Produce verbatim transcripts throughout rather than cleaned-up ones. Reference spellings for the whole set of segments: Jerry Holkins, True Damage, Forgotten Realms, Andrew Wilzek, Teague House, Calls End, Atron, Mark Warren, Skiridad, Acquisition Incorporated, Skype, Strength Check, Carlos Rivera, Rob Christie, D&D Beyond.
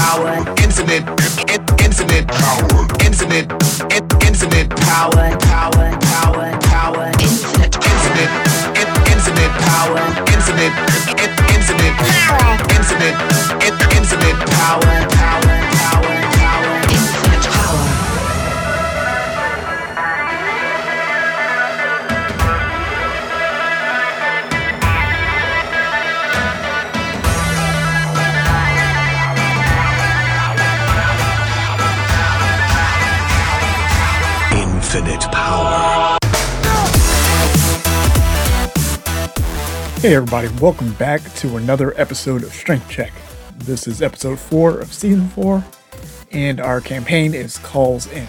power, infinite, infinite power, infinite, infinite power, power, power, power, infinite, infinite, infinite power, infinite, infinite power, infinite, infinite power, power, power, power, infinite power. Infinite power. Hey everybody, welcome back to another episode of Strength Check. This is episode four of season four, and our campaign is Calls End.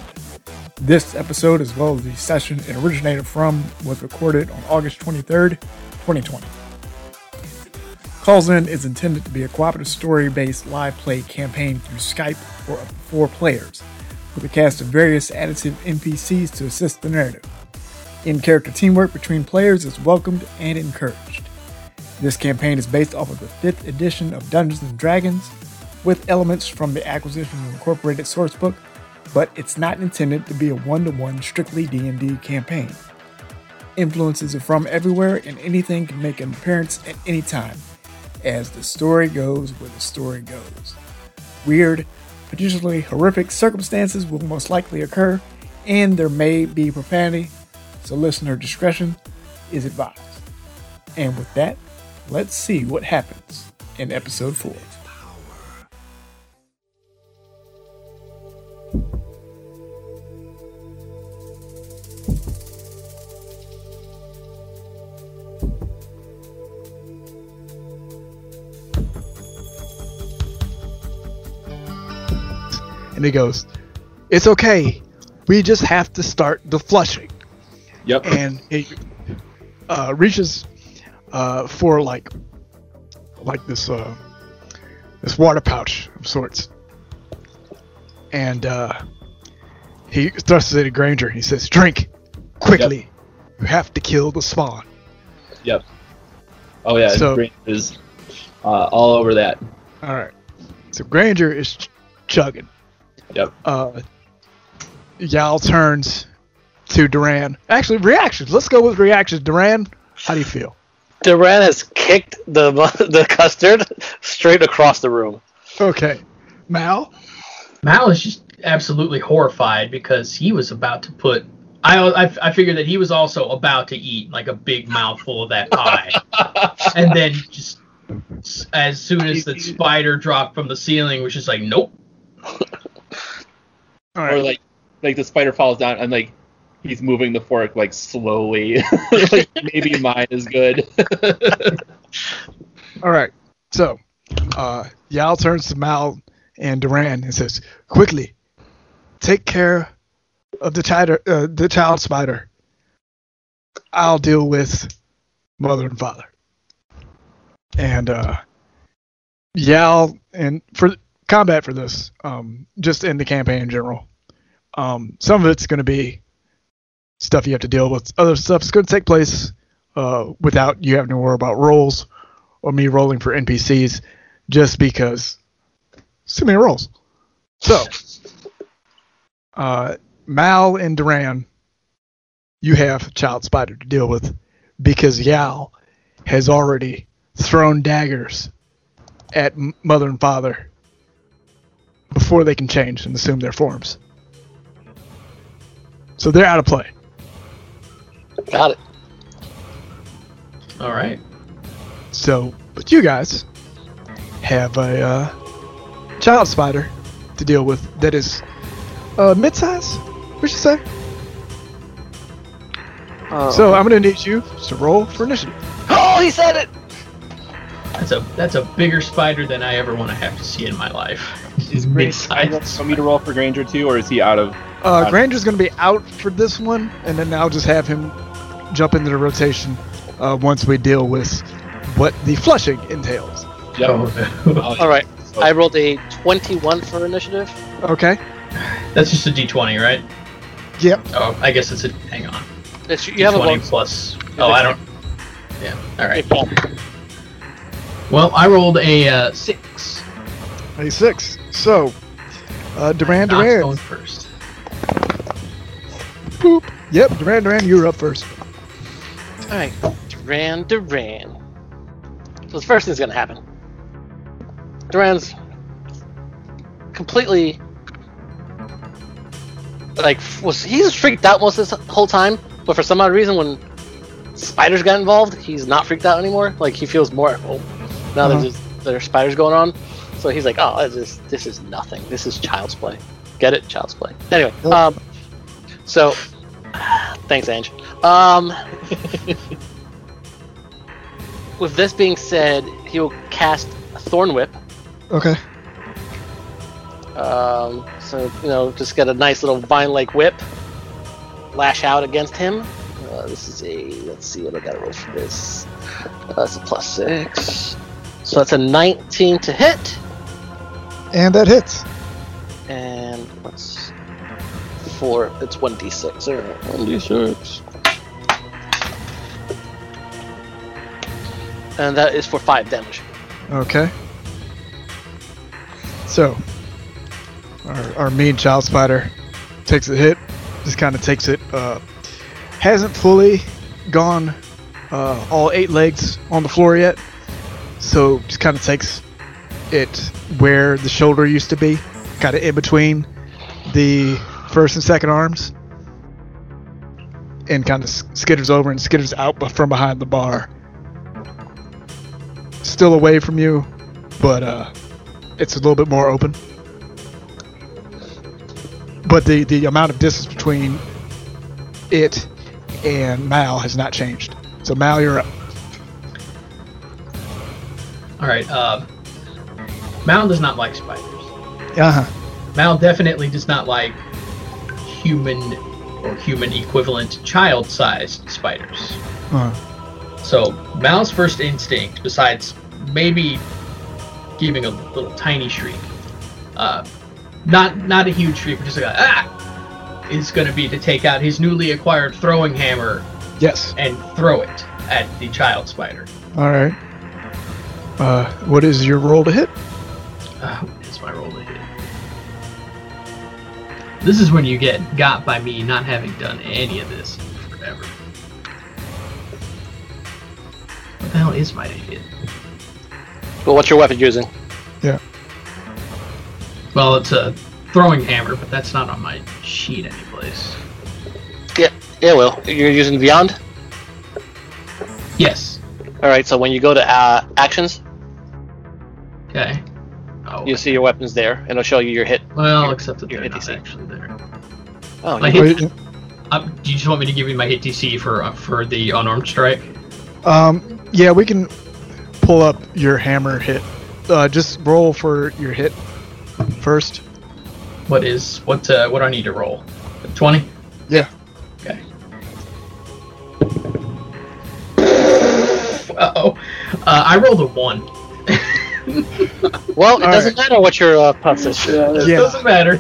This episode, as well as the session it originated from, was recorded on August twenty-third, twenty twenty. Calls End is intended to be a cooperative story-based live play campaign through Skype for up to four players, with a cast of various additive N P Cs to assist the narrative. In-character teamwork between players is welcomed and encouraged. This campaign is based off of the fifth edition of Dungeons and Dragons, with elements from the Acquisition Incorporated sourcebook, but it's not intended to be a one-to-one strictly D and D campaign. Influences are from everywhere, and anything can make an appearance at any time, as the story goes where the story goes. Weird, particularly horrific circumstances will most likely occur, and there may be profanity, so listener discretion is advised. And with that, let's see what happens in episode four. And he goes, "It's okay. We just have to start the flushing." Yep. And he uh, reaches uh, for like like this uh, this water pouch of sorts, and uh, he thrusts it at Granger. He says, "Drink quickly. Yep. You have to kill the spawn." Yep. Oh yeah. So, Granger is uh, all over that. All right. So Granger is ch- chugging. Yep. Uh, Yal turns to Duran. Actually, reactions. Let's go with reactions. Duran, how do you feel? Duran has kicked the the custard straight across the room. Okay. Mal? Mal is just absolutely horrified because he was about to put... I, I, I figured that he was also about to eat like a big mouthful of that pie. And then just as soon as the spider dropped from the ceiling, was just like, nope. All right. Or like, like the spider falls down and like he's moving the fork like slowly. Like maybe mine is good. All right. So, uh, Yal turns to Mal and Duran and says, "Quickly, take care of the tighter, uh, the child spider. I'll deal with mother and father." And uh, Yal and for. Combat for this, um, just in the campaign in general. Um, some of it's going to be stuff you have to deal with. Other stuff's going to take place uh, without you having to worry about rolls or me rolling for N P Cs, just because too many rolls. So, uh, Mal and Duran, you have Child Spider to deal with because Yal has already thrown daggers at m- Mother and Father before they can change and assume their forms. So they're out of play. Got it. All right. So, but you guys have a uh, child spider to deal with that is uh, mid-size, would you say? Uh, so I'm going to need you to roll for initiative. Oh, he said it! That's a that's a bigger spider than I ever want to have to see in my life. Is Granger for me to roll for Granger too, or is he out of? Uh, out Granger's going to be out for this one, and then I'll just have him jump into the rotation uh, once we deal with what the flushing entails. Oh. All right, I rolled a twenty-one for initiative. Okay, that's just a D twenty, right? Yep. Oh, I guess it's a. Hang on. It's, you D twenty have a one plus. Oh, I don't. Yeah. All right. Well, I rolled a uh, six. ninety-six. So, uh, Duran Duran. Going first. Boop. Yep, Duran Duran, you're up first. All right, Duran Duran. So the first thing's gonna happen. Duran's completely like was he's freaked out most of this whole time, but for some odd reason, when spiders got involved, he's not freaked out anymore. Like he feels more at home now uh-huh. that there's spiders going on. So he's like, oh, this is, this is nothing. This is child's play. Get it, child's play. Anyway, um, so thanks, Ange. Um. With this being said, he will cast Thorn Whip. Okay. Um, so, you know, just get a nice little vine-like whip. Lash out against him. Uh, this is a... Let's see what I gotta roll for this. Uh, that's a plus six. So that's a nineteen to hit. And that hits. And let's... Four. It's one d six. All right, one d six. And that is for five damage. Okay. So, our, our mean child spider takes a hit. Just kind of takes it. Uh, hasn't fully gone uh, all eight legs on the floor yet. So, just kind of takes it where the shoulder used to be. Kind of in between the first and second arms. And kind of skitters over and skitters out from behind the bar. Still away from you, but uh, it's a little bit more open. But the, the amount of distance between it and Mal has not changed. So Mal, you're up. Alright, um, Mal does not like spiders. Uh-huh. Mal definitely does not like human or human equivalent child-sized spiders. Uh-huh. So, Mal's first instinct, besides maybe giving a little tiny shriek, uh, not not a huge shriek, but just like a, ah, is going to be to take out his newly acquired throwing hammer. Yes. And throw it at the child spider. All right. Uh, what is your roll to hit? Uh, what is my roll to hit? This is when you get got by me not having done any of this forever. What the hell is my idiot? Well, what's your weapon using? Yeah. Well, it's a throwing hammer, but that's not on my sheet anyplace. Yeah, yeah, well, you're using Beyond? Yes. Alright, so when you go to uh, Actions... Okay. Oh, you'll see your weapons there, and it'll show you your hit. Well, your, except that they're not D C. Actually there. Oh, my yeah. hit, um, do you just want me to give you my hit D C for, uh, for the unarmed strike? Um, yeah, we can pull up your hammer hit. Uh, just roll for your hit first. What is, what, uh, what do I need to roll? twenty? Yeah. Okay. Uh-oh. Uh, I rolled a one. Well, it All doesn't right. matter what your, uh, puff is. Yeah, it yeah. doesn't matter.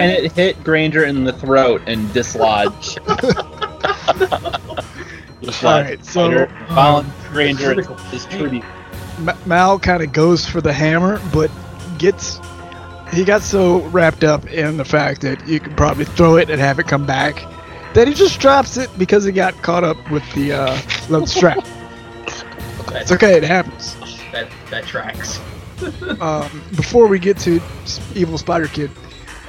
And it hit Granger in the throat and dislodged. Alright, so um, Granger is tribute. Mal kind of goes for the hammer, but gets he got so wrapped up in the fact that you could probably throw it and have it come back that he just drops it because he got caught up with the uh, leather strap. That, it's okay, it happens. That that tracks. um, before we get to Evil Spider Kid,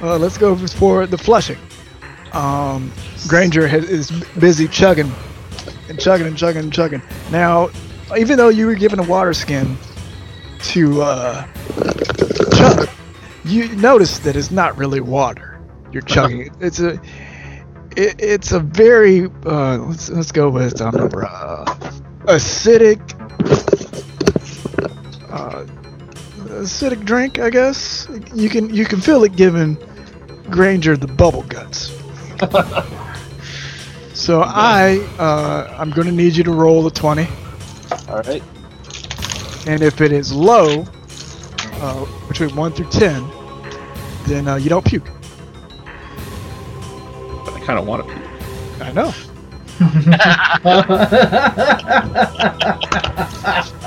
uh, let's go for the flushing. Um, Granger has, is busy chugging. And chugging and chugging and chugging. Now, even though you were given a water skin to uh, chug, you notice that it's not really water you're chugging. It's a, it, it's a very uh, let's let's go with um, uh, acidic, uh, acidic drink, I guess. You can you can feel it giving Granger the bubble guts. So okay. I, uh, I'm going to need you to roll a twenty. All right. And if it is low, uh, between one through ten, then uh, you don't puke. But I kind of want to puke. I know.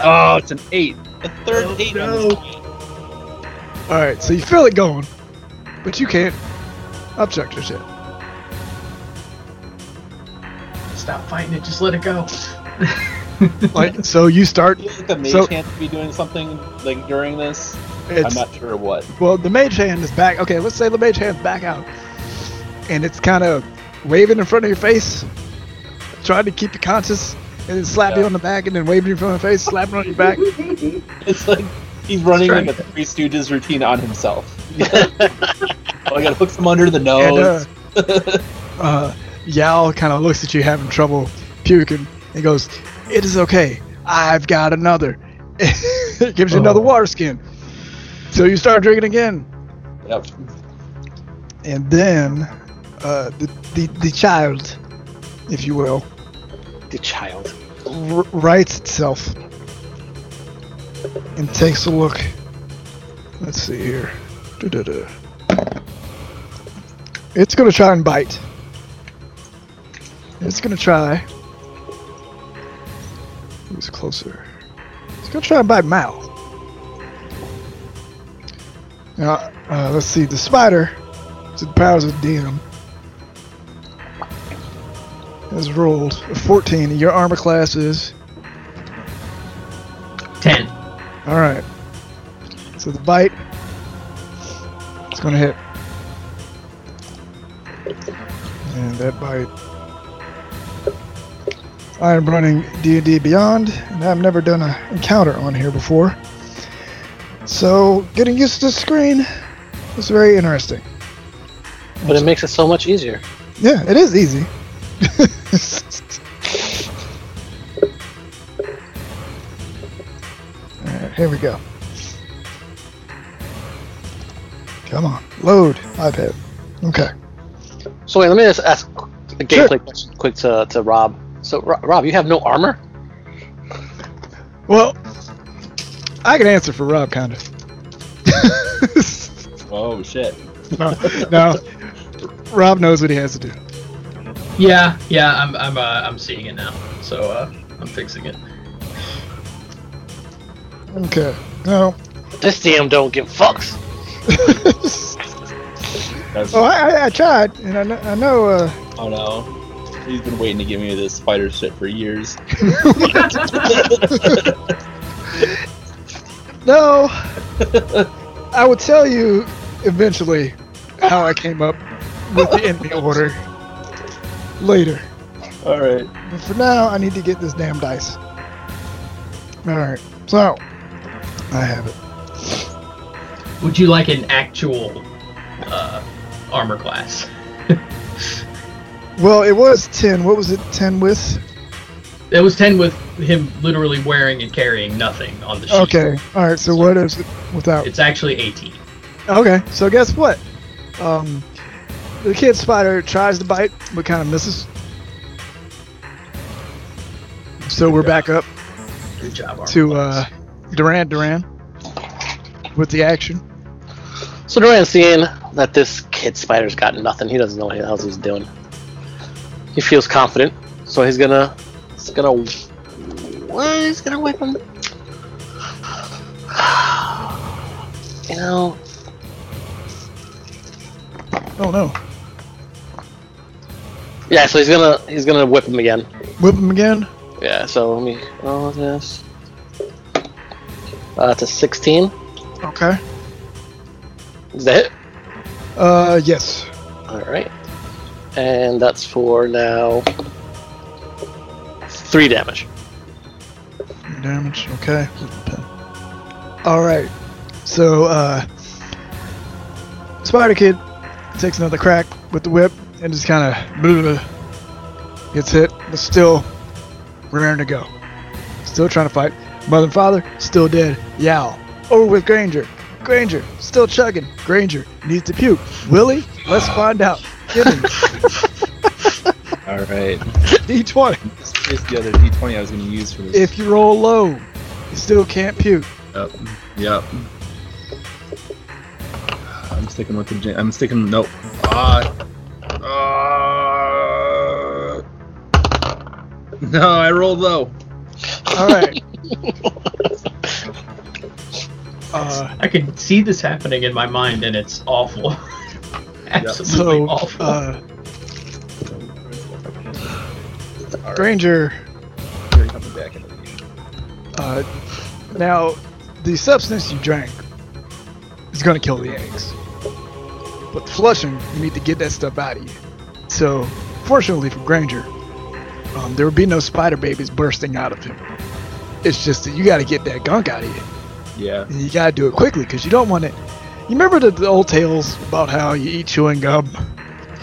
Oh, it's an eight. A third oh, eight. No. Alright, so you feel it going, but you can't object yourself. Stop fighting it, just let it go. Like, so you start... Is it the mage so, hand to be doing something like during this? I'm not sure what. Well, the mage hand is back. Okay, let's say the mage hand's back out. And it's kind of waving in front of your face, trying to keep you conscious, and then slap yeah. you on the back, and then waving you in front of your face, slapping on your back. It's like he's running like a Three Stooges routine on himself. Oh, I gotta hook him under the nose. And, uh, uh, Yao kind of looks at you having trouble puking, and goes, "It is okay. I've got another." It gives you oh. another water skin. So you start drinking again. Yep. And then uh, the, the the child, if you will, the child r- rights itself and takes a look. Let's see here. Da-da-da. It's gonna try and bite. It's gonna try. Who's closer? It's gonna try and bite Mal. Now, uh, let's see. The spider. The powers of D M has rolled a fourteen. Your armor class is ten. All right. So the bite, it's gonna hit, and that bite. I am running D and D Beyond, and I've never done an encounter on here before. So getting used to the screen is very interesting. But it makes it so much easier. Yeah, it is easy. Alright, here we go. Come on, load iPad. Okay. So wait, let me just ask a gameplay sure. question quick to, to Rob. So, Rob, you have no armor? Well, I can answer for Rob, kind of. Oh, shit. No, no. Rob knows what he has to do. Yeah, yeah, I'm, I'm, uh, I'm seeing it now, so uh, I'm fixing it. Okay. No. This D M don't give fucks. Oh, I, I tried, and I know. I know uh... Oh no, he's been waiting to give me this spider shit for years. No, I would tell you eventually how I came up with the enemy order later. Alright. But for now, I need to get this damn dice. Alright, so I have it. Would you like an actual uh, armor class? Well, it was ten. What was it, ten with? It was ten with him literally wearing and carrying nothing on the sheet. Okay, alright, so, so what is it without? It's actually eighteen. Okay, so guess what? Um, the kid spider tries to bite, but kind of misses. So we're back up Good job, to uh, Duran Duran with the action. So Duran's seeing that this kid spider's got nothing. He doesn't know what the hell he's doing. He feels confident, so he's gonna, he's gonna, well, he's gonna whip him. You know. Oh no! Yeah, so he's gonna he's gonna whip him again. Whip him again? Yeah. So let me. Oh yes. Uh, that's a sixteen. Okay. Is that it? Uh, yes. All right. And that's for now. Three damage. Three damage. Okay. All right. So, uh, Spider Kid takes another crack with the whip and just kind of gets hit, but still raring to go. Still trying to fight. Mother and father, still dead. Yowl. Over with Granger. Granger, still chugging. Granger needs to puke. Willie, let's find out. Get him. Alright. D twenty. This is the other D twenty I was going to use for this. If you roll low, you still can't puke. Yep. Yep. I'm sticking with the. I'm sticking. Nope. Uh, uh, no, I rolled low. All right. Uh, I can see this happening in my mind, and it's awful. Absolutely so, awful. Uh, right. Granger. You're coming back in the leash. Uh, now, the substance you drank is going to kill the eggs. But flushing, you need to get that stuff out of you. So, fortunately for Granger, um, there would be no spider babies bursting out of him. It's just that you got to get that gunk out of you. Yeah. And you gotta do it quickly because you don't want it. You remember the, the old tales about how you eat chewing gum and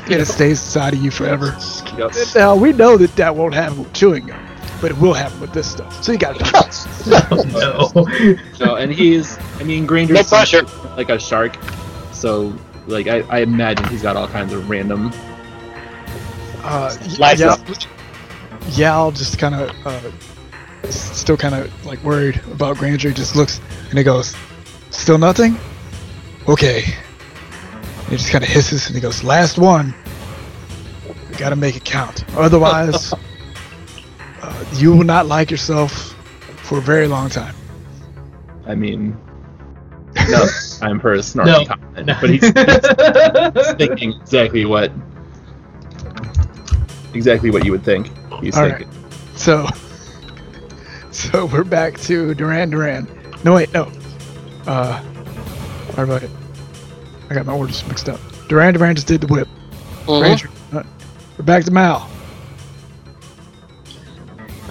yeah. it stays inside of you forever? Yes. Now, we know that that won't happen with chewing gum, but it will happen with this stuff. So you gotta do it. No. No, and he's, I mean, Granger's no like a shark. So, like, I, I imagine he's got all kinds of random. Uh, Yal, Yal just kind of. Uh, Still kind of like worried about Granger. He just looks and he goes, "Still nothing? Okay." And he just kind of hisses and he goes, "Last one. We gotta make it count. Otherwise, uh, you will not like yourself for a very long time." I mean, no, I'm for a snarky no, comment, no. But he's, he's thinking exactly what exactly what you would think. He's All thinking. Right. So. So we're back to Duran Duran. No, wait, no. Uh, all right. I got my orders mixed up. Duran Duran just did the whip. Uh-huh. Ranger, uh, we're back to Mal.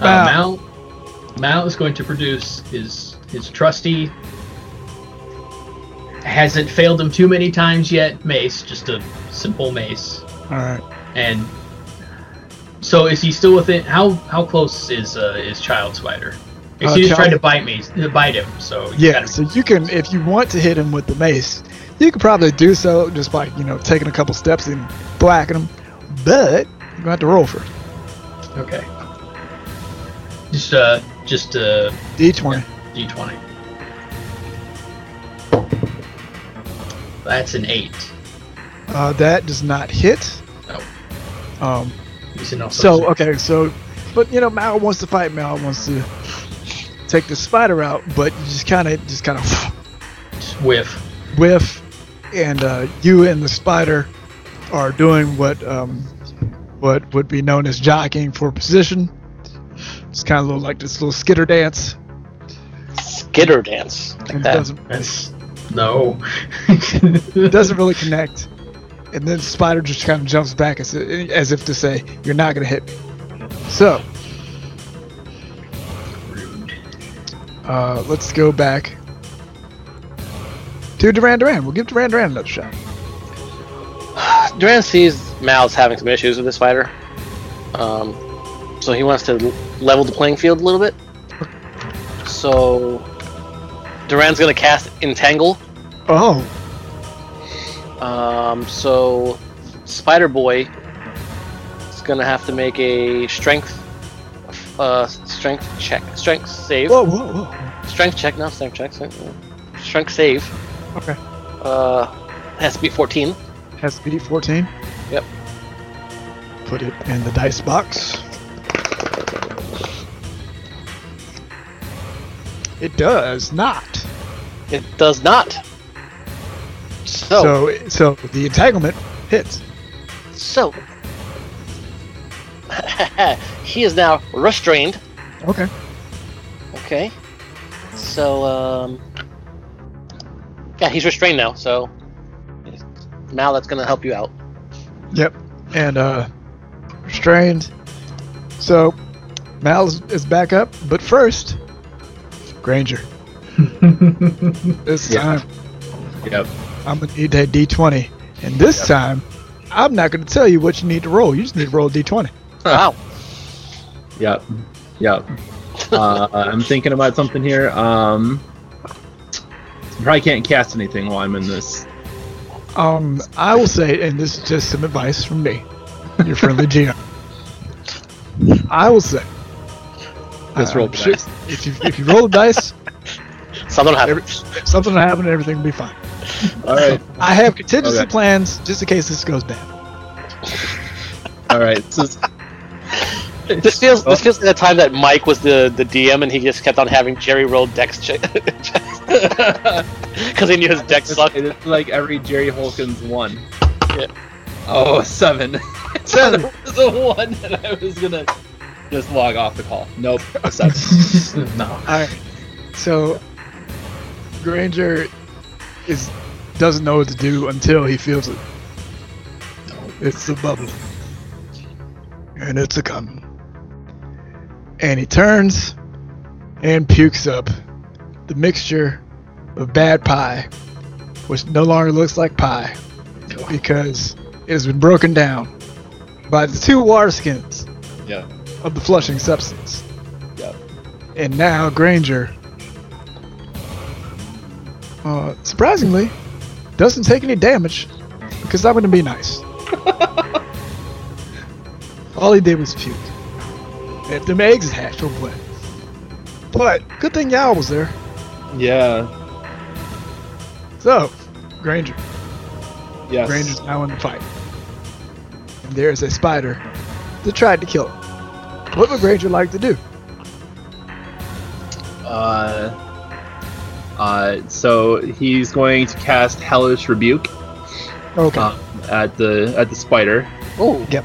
Mal. Uh, Mal. Mal is going to produce his his trusty. Hasn't failed him too many times yet. Mace, just a simple mace. All right. And. So is he still within? How how close is uh, is Child Spider? Because uh, he just tried to bite me, to bite him. So yeah, gotta, so you can if you want to hit him with the mace, you could probably do so just by you know taking a couple steps and blacking him. But you're gonna have to roll for it. Okay. Just uh, just uh. D twenty. D twenty. That's an eight. Uh, that does not hit. No. Um. So okay, so, but you know, Mal wants to fight. Mal wants to take the spider out, but you just kind of, just kind of, whiff, whiff, and uh, you and the spider are doing what, um, what would be known as jockeying for position. It's kind of little, like this little skitter dance. Skitter dance. Like it that. Doesn't, That's, no. It doesn't really connect. And then the spider just kind of jumps back as, as if to say, "You're not going to hit me." So, uh, let's go back to Duran Duran. We'll give Duran Duran another shot. Duran sees Mal's having some issues with this spider. Um, so he wants to level the playing field a little bit. So, Duran's going to cast Entangle. Oh. Um, so Spider Boy is gonna have to make a strength, uh, strength check, strength save. Whoa, whoa, whoa! Strength check, not strength check. Strength save. Okay. Uh, has to be fourteen. Has to be fourteen. Yep. Put it in the dice box. It does not. It does not. So, so, so the entanglement hits. So, he is now restrained. Okay. Okay. So, um, yeah, he's restrained now. So, Mal, that's gonna help you out. Yep. And uh, restrained. So, Mal is back up, but first, Granger. This yeah. time. Yep. I'm going to need that D twenty. And this yep. time, I'm not going to tell you what you need to roll. You just need to roll a D twenty. Wow. Yep. Yep. uh, I'm thinking about something here. Um, probably can't cast anything while I'm in this. Um, I will say, and this is just some advice from me, your friendly G M. I will say, just roll uh, sure, dice. If you if you roll the dice, something will happen. Something will happen and everything will be fine. All right. I have contingency okay. plans just in case this goes bad. All right. So this feels oh. this feels like the time that Mike was the, the D M and he just kept on having Jerry roll Dex. Ch- Because he knew his deck sucked. It's like every Jerry Holkins one. Yeah. Oh, seven. Seven. It was a one, and I was gonna just log off the call. Nope. A seven. No. All right. So Granger is doesn't know what to do until he feels it. No. It's the bubble, and it's a coming. And he turns and pukes up the mixture of bad pie, which no longer looks like pie because it has been broken down by the two water skins yeah. of the flushing substance. Yeah. And now Granger, uh, surprisingly, doesn't take any damage because I'm going to be nice. All he did was puke. If them eggs hatched, we'll play. But good thing y'all was there. Yeah. So, Granger. Yes. Granger's now in the fight. And there is a spider that tried to kill him. What would Granger like to do? Uh. Uh. So he's going to cast Hellish Rebuke. Okay. Uh, at the at the spider. Oh. Yep.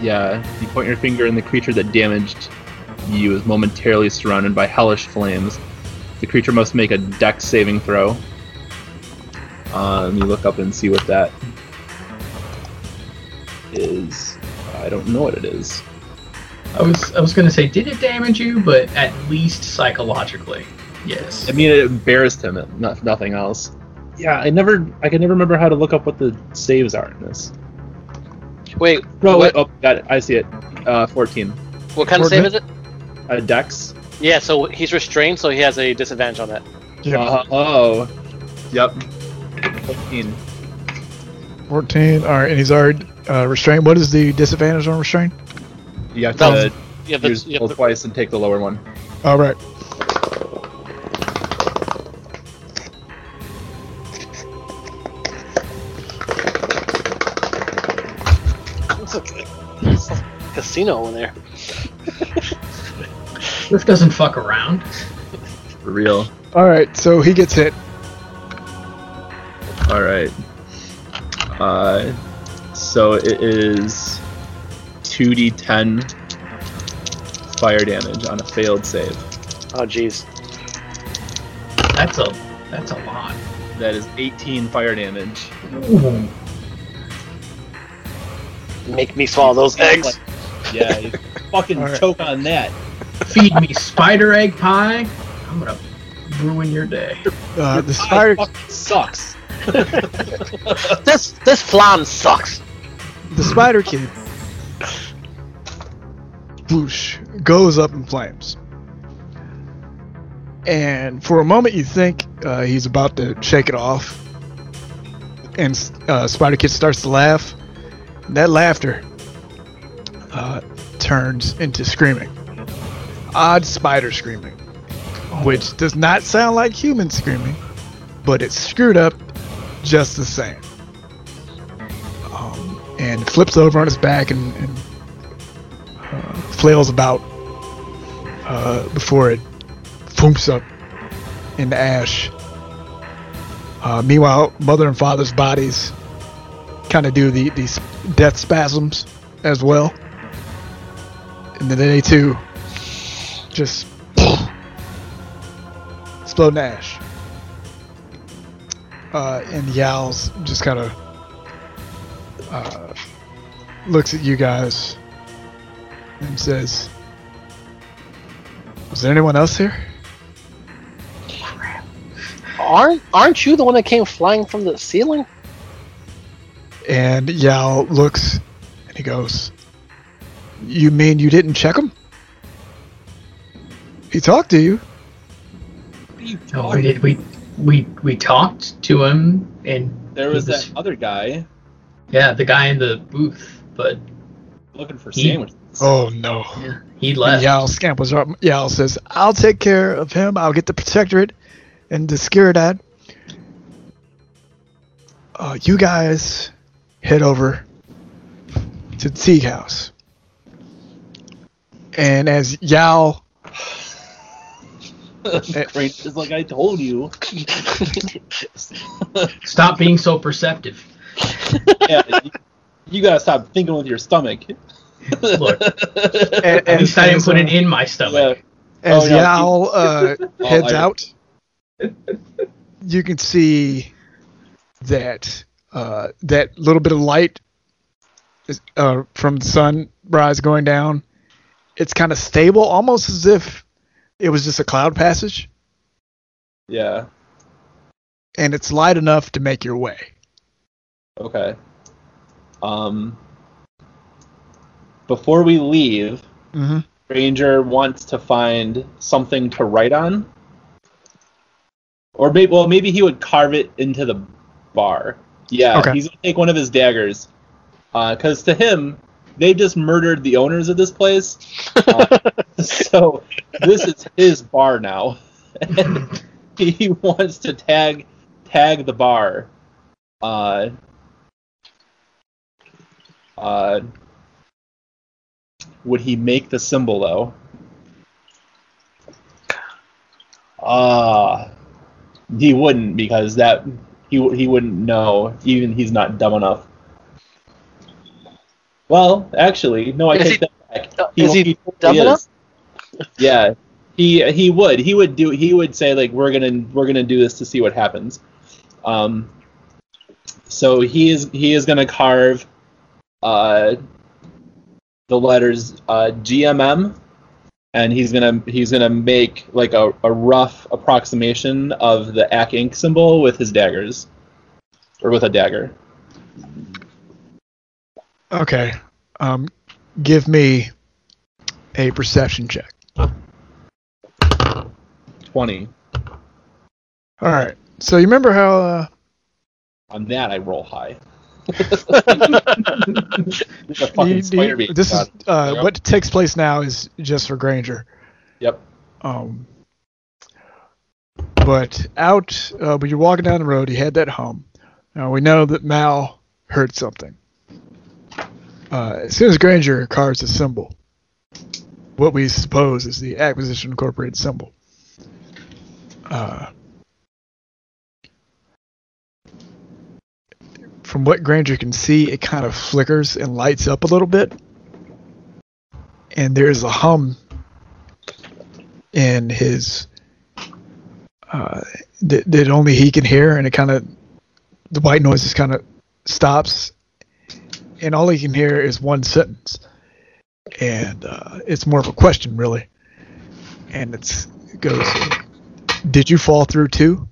Yeah, you point your finger and the creature that damaged you is momentarily surrounded by hellish flames. The creature must make a dex saving throw. Um, you look up and see what that is. I don't know what it is. I was I was going to say, did it damage you? But at least psychologically, yes. I mean, it embarrassed him, not, nothing else. Yeah, I never I can never remember how to look up what the saves are in this. Wait, no, wait. Oh, got it. I see it. Uh, fourteen. What kind of save is it? A dex. Yeah, so he's restrained, so he has a disadvantage on that. Yep. Uh, oh. Yep. fourteen. fourteen, alright, and he's already uh, restrained. What is the disadvantage on restraint? You have to yeah, use yeah, roll twice and take the lower one. Alright. Casino in there. Riff doesn't fuck around. For real. Alright, so he gets hit. Alright. Uh, so it is two d ten fire damage on a failed save. Oh, jeez. That's a, that's a lot. That is eighteen fire damage. Ooh. Make me swallow those eggs. Yeah, you fucking right. Choke on that. Feed me spider egg pie. I'm gonna ruin your day. Uh, your the spider fucking sucks. this this flan sucks. The spider kid, whoosh, goes up in flames. And for a moment, you think uh, he's about to shake it off, and uh, spider kid starts to laugh. That laughter uh, turns into screaming. Odd spider screaming. Which does not sound like human screaming, but it's screwed up just the same. Um, and flips over on its back and, and uh, flails about uh, before it fooms up in the ash. Uh, meanwhile, mother and father's bodies kind of do the these death spasms as well, and then they too just explode in ash. Uh, and Yowls just kind of uh, looks at you guys and says, "Was there anyone else here? Aren't aren't you the one that came flying from the ceiling?" And Yao looks, and he goes, "You mean you didn't check him? He talked to you." Oh, we did. We we we talked to him, and there was, was that other guy. Yeah, the guy in the booth, but looking for he, sandwiches. Oh no! Yeah, he left. Yao scampers up. Yao says, "I'll take care of him. I'll get the protectorate and the Skiridad. Uh, you guys head over to the Teague House." And as Yao It's like I told you. Stop being so perceptive. Yeah, you, you gotta stop thinking with your stomach. Look, and, at least I didn't put it in my stomach. Yeah. As oh, yeah. Yal uh, heads out, you can see that uh, that little bit of light is, uh, from the sunrise going down. It's kind of stable, almost as if it was just a cloud passage. Yeah. And it's light enough to make your way. Okay. Um. Before we leave, mm-hmm. Ranger wants to find something to write on, or maybe well, maybe he would carve it into the bar. Yeah. Okay. He's gonna take one of his daggers, because uh, to him, they just murdered the owners of this place. Uh, so this is his bar now. And he wants to tag tag the bar. Uh, uh, would he make the symbol, though? Uh, he wouldn't, because that he he wouldn't know. Even he's not dumb enough. Well, actually, no, I is take he, that back. He, is he, he dumb he enough? Yeah, he he would. He would do. He would say like, we're gonna we're gonna do this to see what happens. Um. So he is he is gonna carve, uh, the letters uh, G M M, and he's gonna he's gonna make like a, a rough approximation of the Ack Inc symbol with his daggers, or with a dagger. Okay, um, give me a perception check. twenty. All right. So you remember how? Uh... On that, I roll high. you, you, you, this is uh, what takes place now is just for Granger. Yep. Um. But out, uh, when you're walking down the road, you head that home. Now we know that Mal heard something. Uh, as soon as Granger carves a symbol, what we suppose is the Acquisition Incorporated symbol, uh, from what Granger can see, it kind of flickers and lights up a little bit, and there's a hum in his uh, that, that only he can hear, and it kind of the white noise just kind of stops. And all he can hear is one sentence, and uh, it's more of a question, really. And it's, it goes, "Did you fall through too?"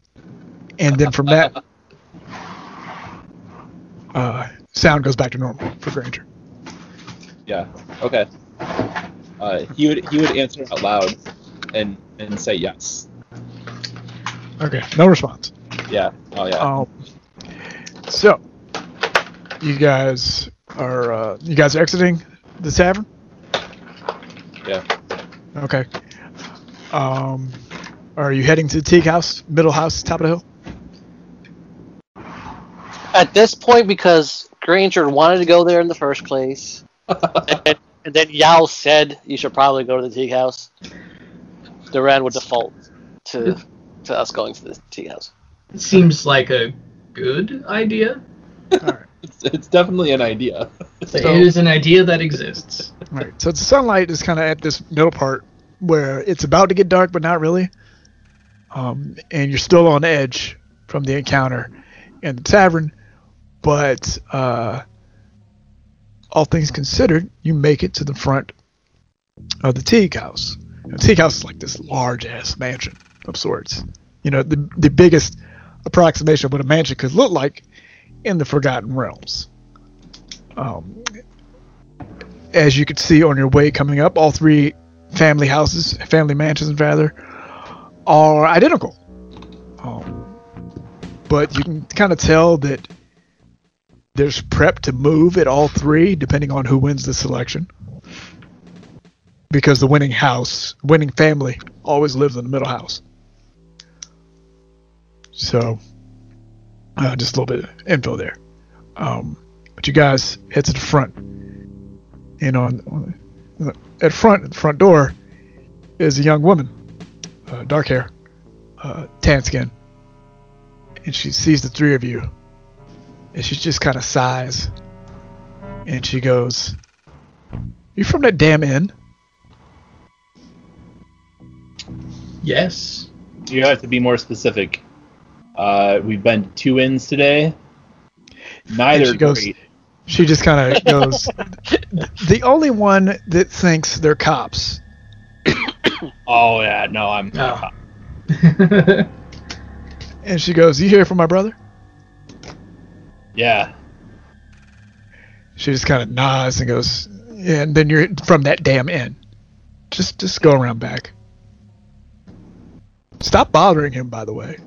And then from that, uh, sound goes back to normal for Granger. Yeah. Okay. Uh, he would he would answer out loud, and and say yes. Okay. No response. Yeah. Oh yeah. Um, so, you guys. Are uh, you guys exiting the tavern? Yeah. Okay. Um, are you heading to the Teague House, Middle House, top of the hill? At this point, because Granger wanted to go there in the first place, and, and then Yao said you should probably go to the Teague House, Duran would default to to us going to the Teague House. It seems like a good idea. All right. It's, it's definitely an idea. So, it is an idea that exists. Right. So the sunlight is kind of at this middle part where it's about to get dark, but not really. Um, and you're still on edge from the encounter in the tavern, but uh, all things considered, you make it to the front of the Teague House. The Teague House is like this large-ass mansion of sorts. You know, the the biggest approximation of what a mansion could look like in the Forgotten Realms. Um, as you could see on your way coming up, all three family houses, family mansions rather, are identical. Um, but you can kind of tell that there's prep to move at all three, depending on who wins the selection. Because the winning house, winning family, always lives in the middle house. So... Uh, just a little bit of info there. Um, but you guys head to the front. And on, on the, at front, at the front door, is a young woman. uh, dark hair, uh, tan skin, and she sees the three of you, and she just kind of sighs, and she goes, "You from that damn inn?" Yes. You have to be more specific. Uh, we've been to two inns today. Neither she goes, great. She just kind of goes, "The only one that thinks they're cops." Oh, yeah. No, I'm not a cop. And she goes, "You hear from my brother?" Yeah. She just kind of nods and goes, "Yeah, and then you're from that damn inn. Just, just go around back. Stop bothering him, by the way."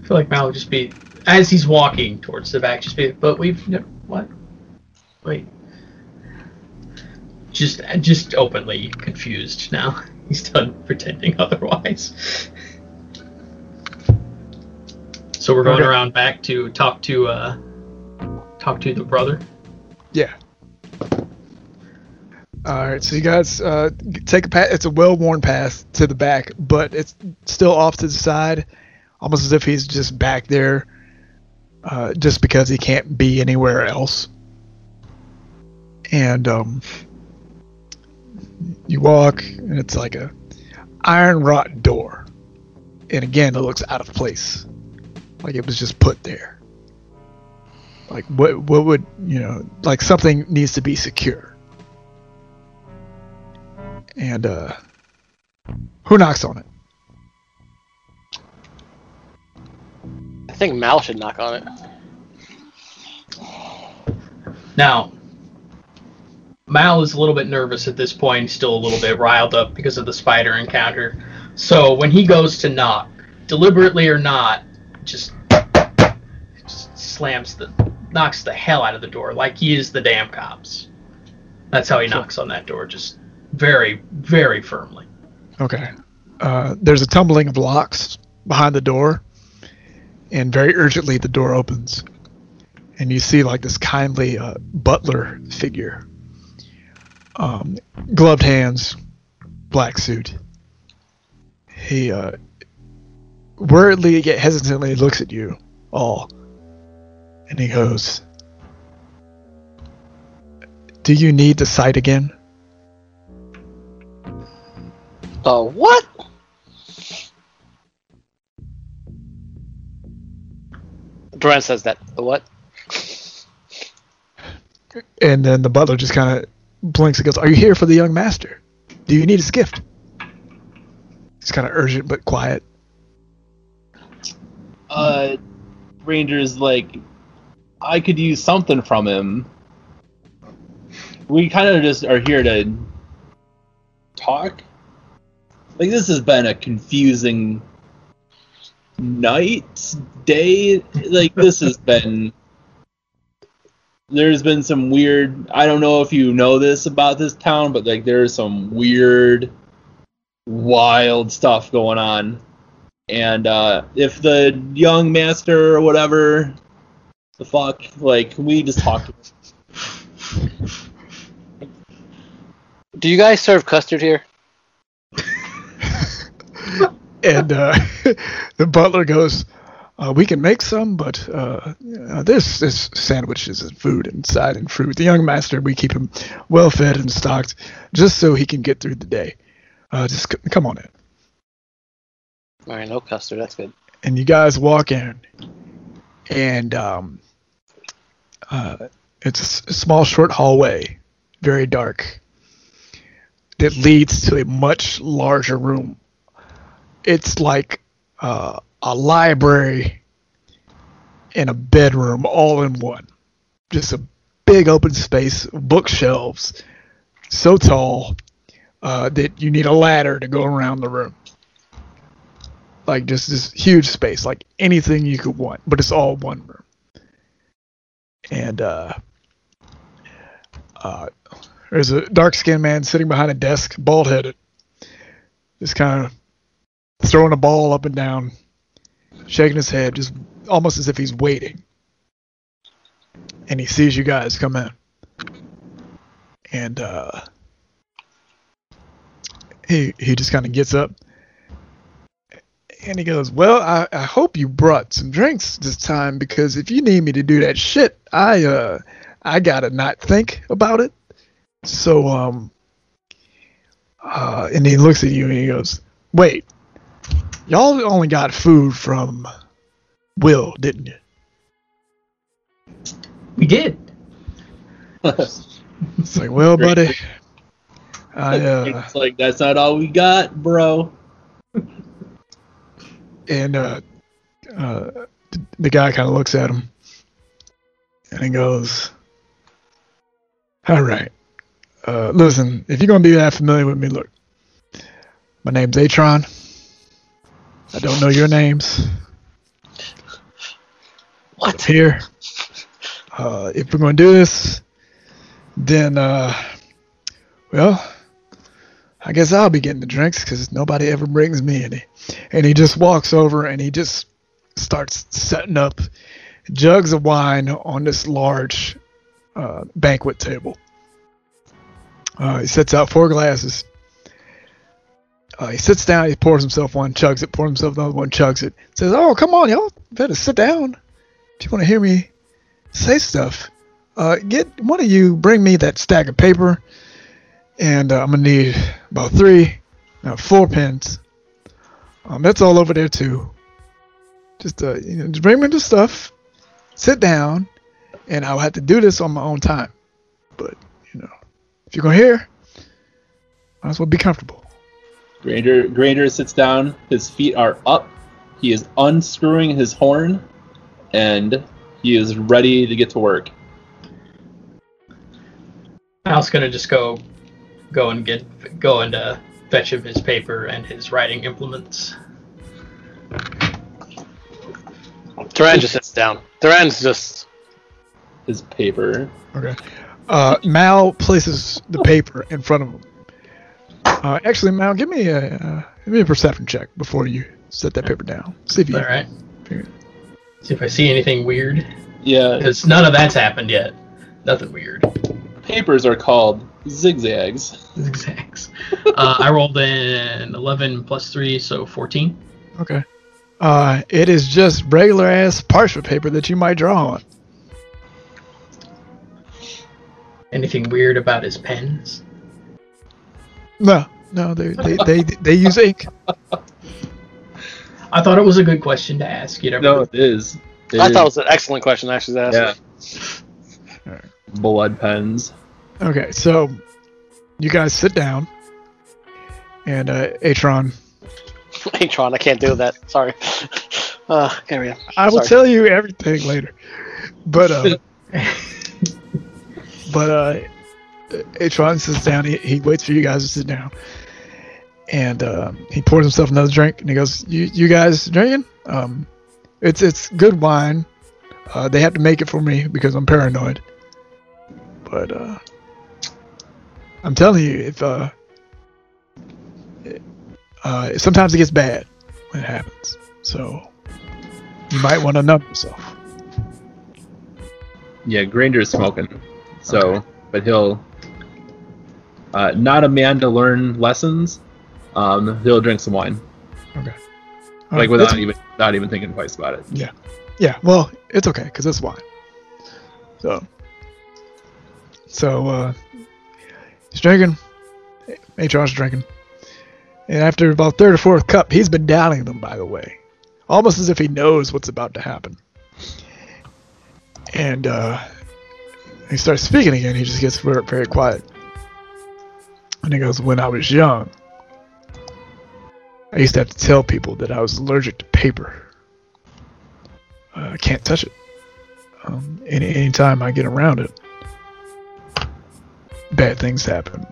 I feel like Mal would just be, as he's walking towards the back, just be, "But we've never, what? Wait." Just, just openly confused now. He's done pretending otherwise. So we're going okay. around back to talk to, uh, talk to the brother. Yeah. All right, so you guys uh, take a path. It's a well-worn path to the back, but it's still off to the side, almost as if he's just back there, uh, just because he can't be anywhere else. And um, you walk, and it's like a iron-wrought door, and again, it looks out of place, like it was just put there. Like what? What would you know? Like something needs to be secure. And, uh, who knocks on it? I think Mal should knock on it. Now, Mal is a little bit nervous at this point, still a little bit riled up because of the spider encounter. So when he goes to knock, deliberately or not, just, just slams the, knocks the hell out of the door like he is the damn cops. That's how he knocks on that door, just... very, very firmly. Okay. Uh, there's a tumbling of locks behind the door, and very urgently the door opens. And you see, like, this kindly uh, butler figure. Um, gloved hands, black suit. He uh, worriedly yet hesitantly looks at you all, and he goes, "Do you need the sight again?" The what? Duran says that. The what? And then the butler just kind of blinks and goes, "Are you here for the young master? Do you need his gift?" It's kind of urgent but quiet. Uh, Ranger's like, "I could use something from him. We kind of just are here to talk. Like, this has been a confusing night, day. Like, this has been... There's been some weird... I don't know if you know this about this town, but, like, there's some weird, wild stuff going on. And uh, if the young master or whatever, the fuck, like, we just talk to him." "Do you guys serve custard here?" And uh, the butler goes, uh, "We can make some, but uh, uh, there's, there's sandwiches and food inside and fruit. The young master, we keep him well fed and stocked just so he can get through the day. Uh, just c- come on in." All right, no custard. That's good. And you guys walk in, and um, uh, it's a, s- a small, short hallway, very dark, that leads to a much larger room. It's like uh, a library and a bedroom all in one. Just a big open space, bookshelves, so tall uh, that you need a ladder to go around the room. Like just this huge space, like anything you could want, but it's all one room. And uh, uh, there's a dark-skinned man sitting behind a desk, bald-headed, just kind of throwing a ball up and down, shaking his head, just almost as if he's waiting. And he sees you guys come in. And uh, he he just kind of gets up and he goes, well, I, I hope you brought some drinks this time, because if you need me to do that shit, I uh I gotta not think about it. So um uh and he looks at you and he goes, wait, y'all only got food from Will, didn't you? We did. It's like, well, buddy, I, uh, it's like, that's not all we got, bro. And uh, uh, the guy kind of looks at him and he goes, all right, uh, listen, if you're going to be that familiar with me, look, my name's Atron. I don't know your names. What? It's here. Uh, if we're going to do this, then, uh, well, I guess I'll be getting the drinks, because nobody ever brings me any. And he just walks over and he just starts setting up jugs of wine on this large uh, banquet table. Uh, he sets out four glasses. Uh, he sits down, he pours himself one, chugs it, pours himself another one, chugs it. Says, oh, come on, y'all, better sit down. If you want to hear me say stuff, uh, get one of you, bring me that stack of paper, and uh, I'm going to need about three, uh, four pens. Um, that's all over there, too. Just, uh, you know, just bring me the stuff, sit down, and I'll have to do this on my own time. But, you know, if you're going to hear, might as well be comfortable. Granger, Granger sits down. His feet are up. He is unscrewing his horn, and he is ready to get to work. Al's gonna just go, go and get, go and uh, fetch him his paper and his writing implements. Turan just sits down. Turan's just his paper. Okay. Uh, Mal places the paper in front of him. Uh, actually, Mal, give me a uh, give me a perception check before you set that paper down. See if you. All right. Figure. See if I see anything weird. Yeah. Because none of that's happened yet. Nothing weird. Papers are called zigzags. Zigzags. uh, I rolled an eleven plus three, so fourteen. Okay. Uh, it is just regular ass parchment paper that you might draw on. Anything weird about his pens? No, no, they they they, they use ink. I thought it was a good question to ask. You know, no, it is. It I is. thought it was an excellent question to actually ask. Yeah. All right. Blood pens. Okay, so you guys sit down, and uh, Atron. Atron, I can't do that. Sorry. Uh, here we go. I will Sorry. tell you everything later, but uh, but uh, Atron sits down. He, he waits for you guys to sit down. And uh, he pours himself another drink, and he goes, "You, you guys drinking? Um, it's it's good wine. Uh, they have to make it for me because I'm paranoid. But uh, I'm telling you, if uh, it, uh, sometimes it gets bad when it happens. So you might want to numb yourself." Yeah, Granger's smoking, so okay. But he'll uh, not a man to learn lessons. Um, he'll drink some wine. Okay. All like right, without even not even thinking twice about it. Yeah. Yeah. Well, it's okay because it's wine. So. So uh, he's drinking. H R's drinking, and after about third or fourth cup, he's been downing them. By the way, almost as if he knows what's about to happen. And uh, he starts speaking again. He just gets very, very quiet, and he goes, "When I was young, I used to have to tell people that I was allergic to paper. Uh, I can't touch it. Um, any anytime I get around it, bad things happen.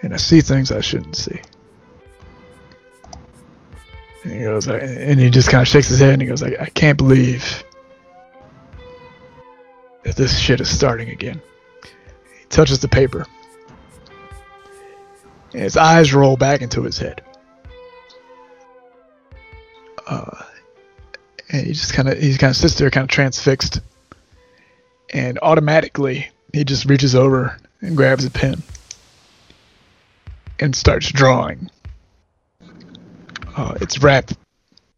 And I see things I shouldn't see." And he goes, I, and he just kind of shakes his head and he goes, I, I can't believe that this shit is starting again." He touches the paper, and his eyes roll back into his head. Uh, and he just kind of he kind of sits there, kind of transfixed. And automatically, he just reaches over and grabs a pen. and starts drawing. Uh, it's wrapped,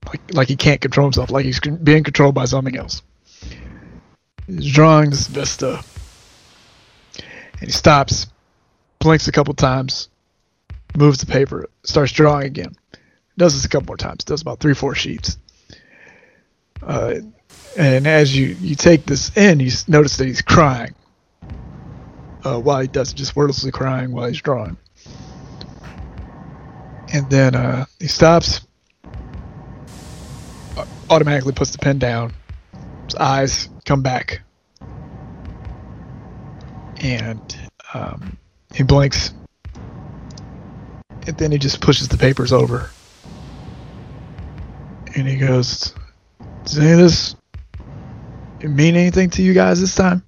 like, like he can't control himself, like he's being controlled by something else. He's drawing this vista, and he stops, blinks a couple times, moves the paper, starts drawing again. Does this a couple more times. Does about three, four sheets. Uh, and as you, you take this in, you notice that he's crying. Uh, while he does it, just wordlessly crying while he's drawing. And then uh, he stops, automatically puts the pen down. His eyes come back. And um, he blinks. And then he just pushes the papers over. And he goes, does any of this mean anything to you guys this time?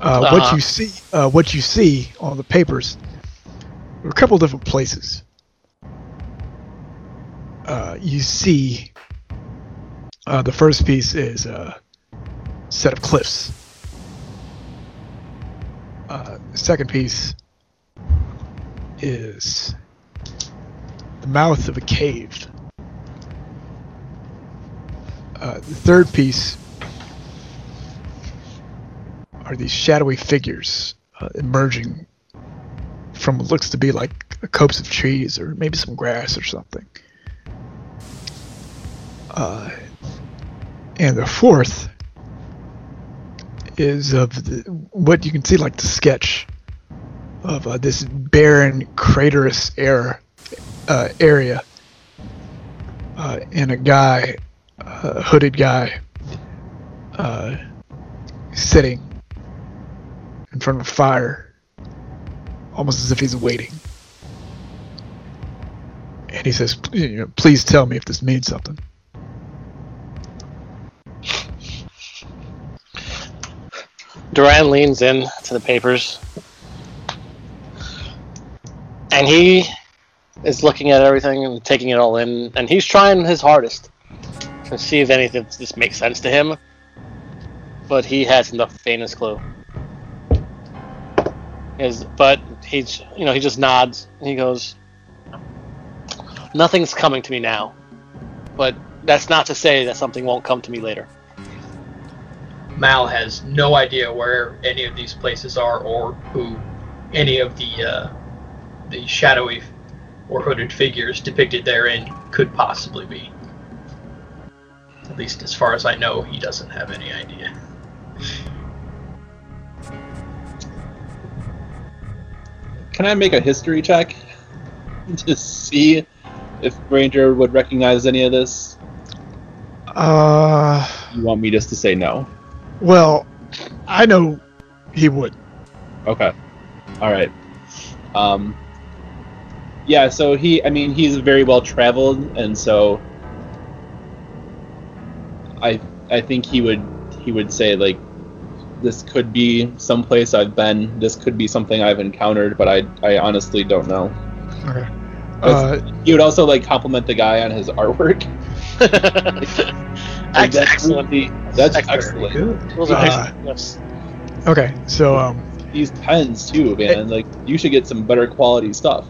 Uh, uh-huh. What you see, uh, what you see on the papers, there are a couple different places. Uh, you see, uh, the first piece is a set of cliffs. Uh, the second piece is the mouth of a cave. Uh, the third piece are these shadowy figures uh, emerging from what looks to be like a copse of trees or maybe some grass or something. Uh, and the fourth is of the, what you can see like the sketch of uh, this barren, craterous era. Uh, area uh, and a guy, uh, a hooded guy, uh, sitting in front of a fire, almost as if he's waiting. And he says, you know, "Please tell me if this means something." Duran leans in to the papers, and he is looking at everything and taking it all in, and he's trying his hardest to see if anything this makes sense to him, but he has no faintest clue. Is but he's you know he just nods and he goes, "Nothing's coming to me now, but that's not to say that something won't come to me later." Mal has no idea where any of these places are or who any of the uh, the shadowy or hooded figures depicted therein could possibly be. At least as far as I know, he doesn't have any idea. Can I make a history check to see if Ranger would recognize any of this? Uh. You want me just to say no? Well, I know he would. Okay. All right. Um. Yeah, so he, I mean, he's very well traveled, and so I I think he would he would say, like, this could be someplace I've been, this could be something I've encountered, but I I honestly don't know. Okay. Uh, he would also, like, compliment the guy on his artwork. like, that's excellent. Really, that's excellent. Good. Uh, yes. Okay, so... um, these pens, too, man. It, like, you should get some better quality stuff.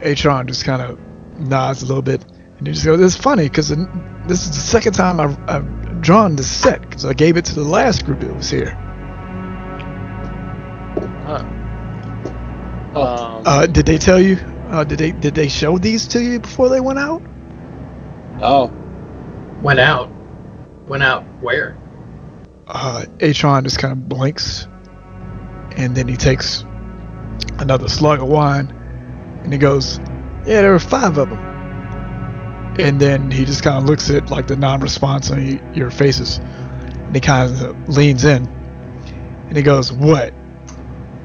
Atron just kind of nods a little bit, and he just goes, "It's funny because this is the second time I've, I've drawn this set because I gave it to the last group that was here." Huh. Um, uh, did they tell you? Uh, did they did they show these to you before they went out? Oh, went out, went out where? Uh, Atron just kind of blinks, and then he takes another slug of wine. And he goes, "Yeah, there were five of them." And then he just kind of looks at like the non-response on y- your faces, and he kind of leans in, and he goes, "What?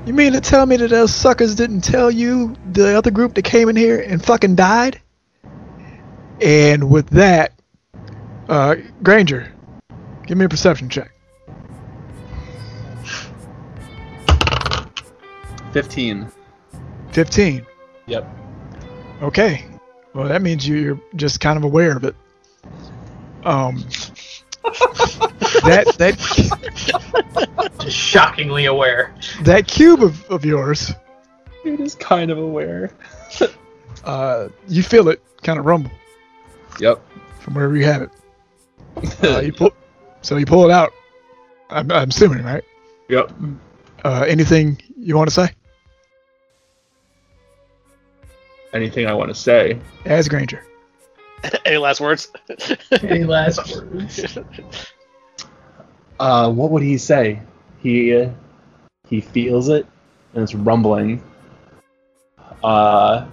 You mean to tell me that those suckers didn't tell you the other group that came in here and fucking died?" And with that, uh, Granger, give me a perception check. Fifteen. Fifteen. Yep. Okay. Well, that means you're just kind of aware of it. Um. that that just shockingly aware. That cube of, of yours. It is kind of aware. uh, you feel it kind of rumble. Yep. From wherever you have it. Uh, you pull, so you pull it out. I'm, I'm assuming, right? Yep. Uh, anything you want to say? Anything I want to say. As Granger. Any last words? Any last words? Uh, what would he say? He uh, he feels it, and it's rumbling. Uh,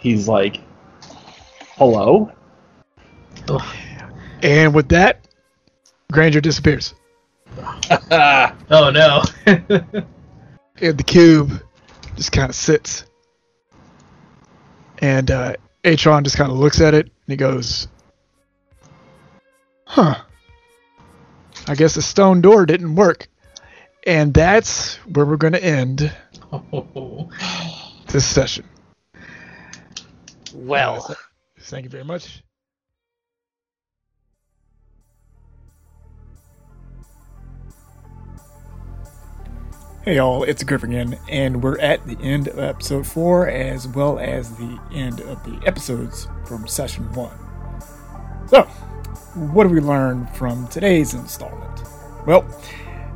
he's like, "Hello." And with that, Granger disappears. Oh no! And the cube just kind of sits. And uh, Atron just kind of looks at it, and he goes, huh, I guess the stone door didn't work. And that's where we're going to end oh. this session. Well. Uh, thank you very much. Hey y'all, it's Griff again, and we're at the end of episode four, as well as the end of the episodes from session one. So, what do we learn from today's installment? Well,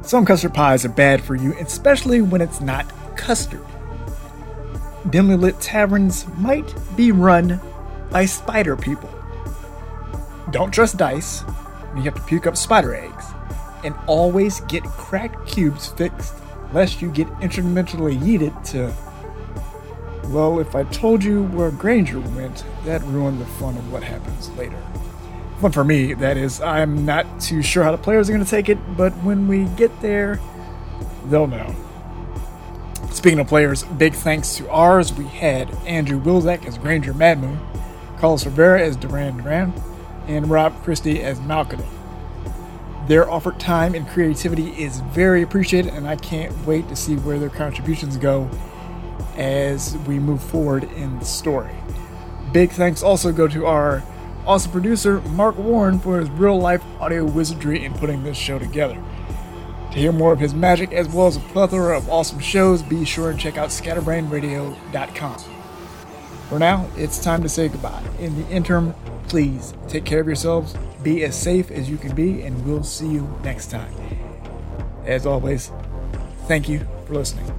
some custard pies are bad for you, especially when it's not custard. Dimly lit taverns might be run by spider people. Don't trust dice, you have to puke up spider eggs, and always get cracked cubes fixed lest you get instrumentally yeeted to... Well, if I told you where Granger went, that ruined the fun of what happens later. Fun for me, that is. I'm not too sure how the players are going to take it, but when we get there, they'll know. Speaking of players, big thanks to ours. We had Andrew Wilzek as Granger Mad Moon, Carlos Rivera as Duran Duran, and Rob Christie as Malcolm. Their offered time and creativity is very appreciated, and I can't wait to see where their contributions go as we move forward in the story. Big thanks also go to our awesome producer, Mark Warren, for his real-life audio wizardry in putting this show together. To hear more of his magic, as well as a plethora of awesome shows, be sure and check out scatter brain radio dot com. For now, it's time to say goodbye. In the interim, please take care of yourselves, be as safe as you can be, and we'll see you next time. As always, thank you for listening.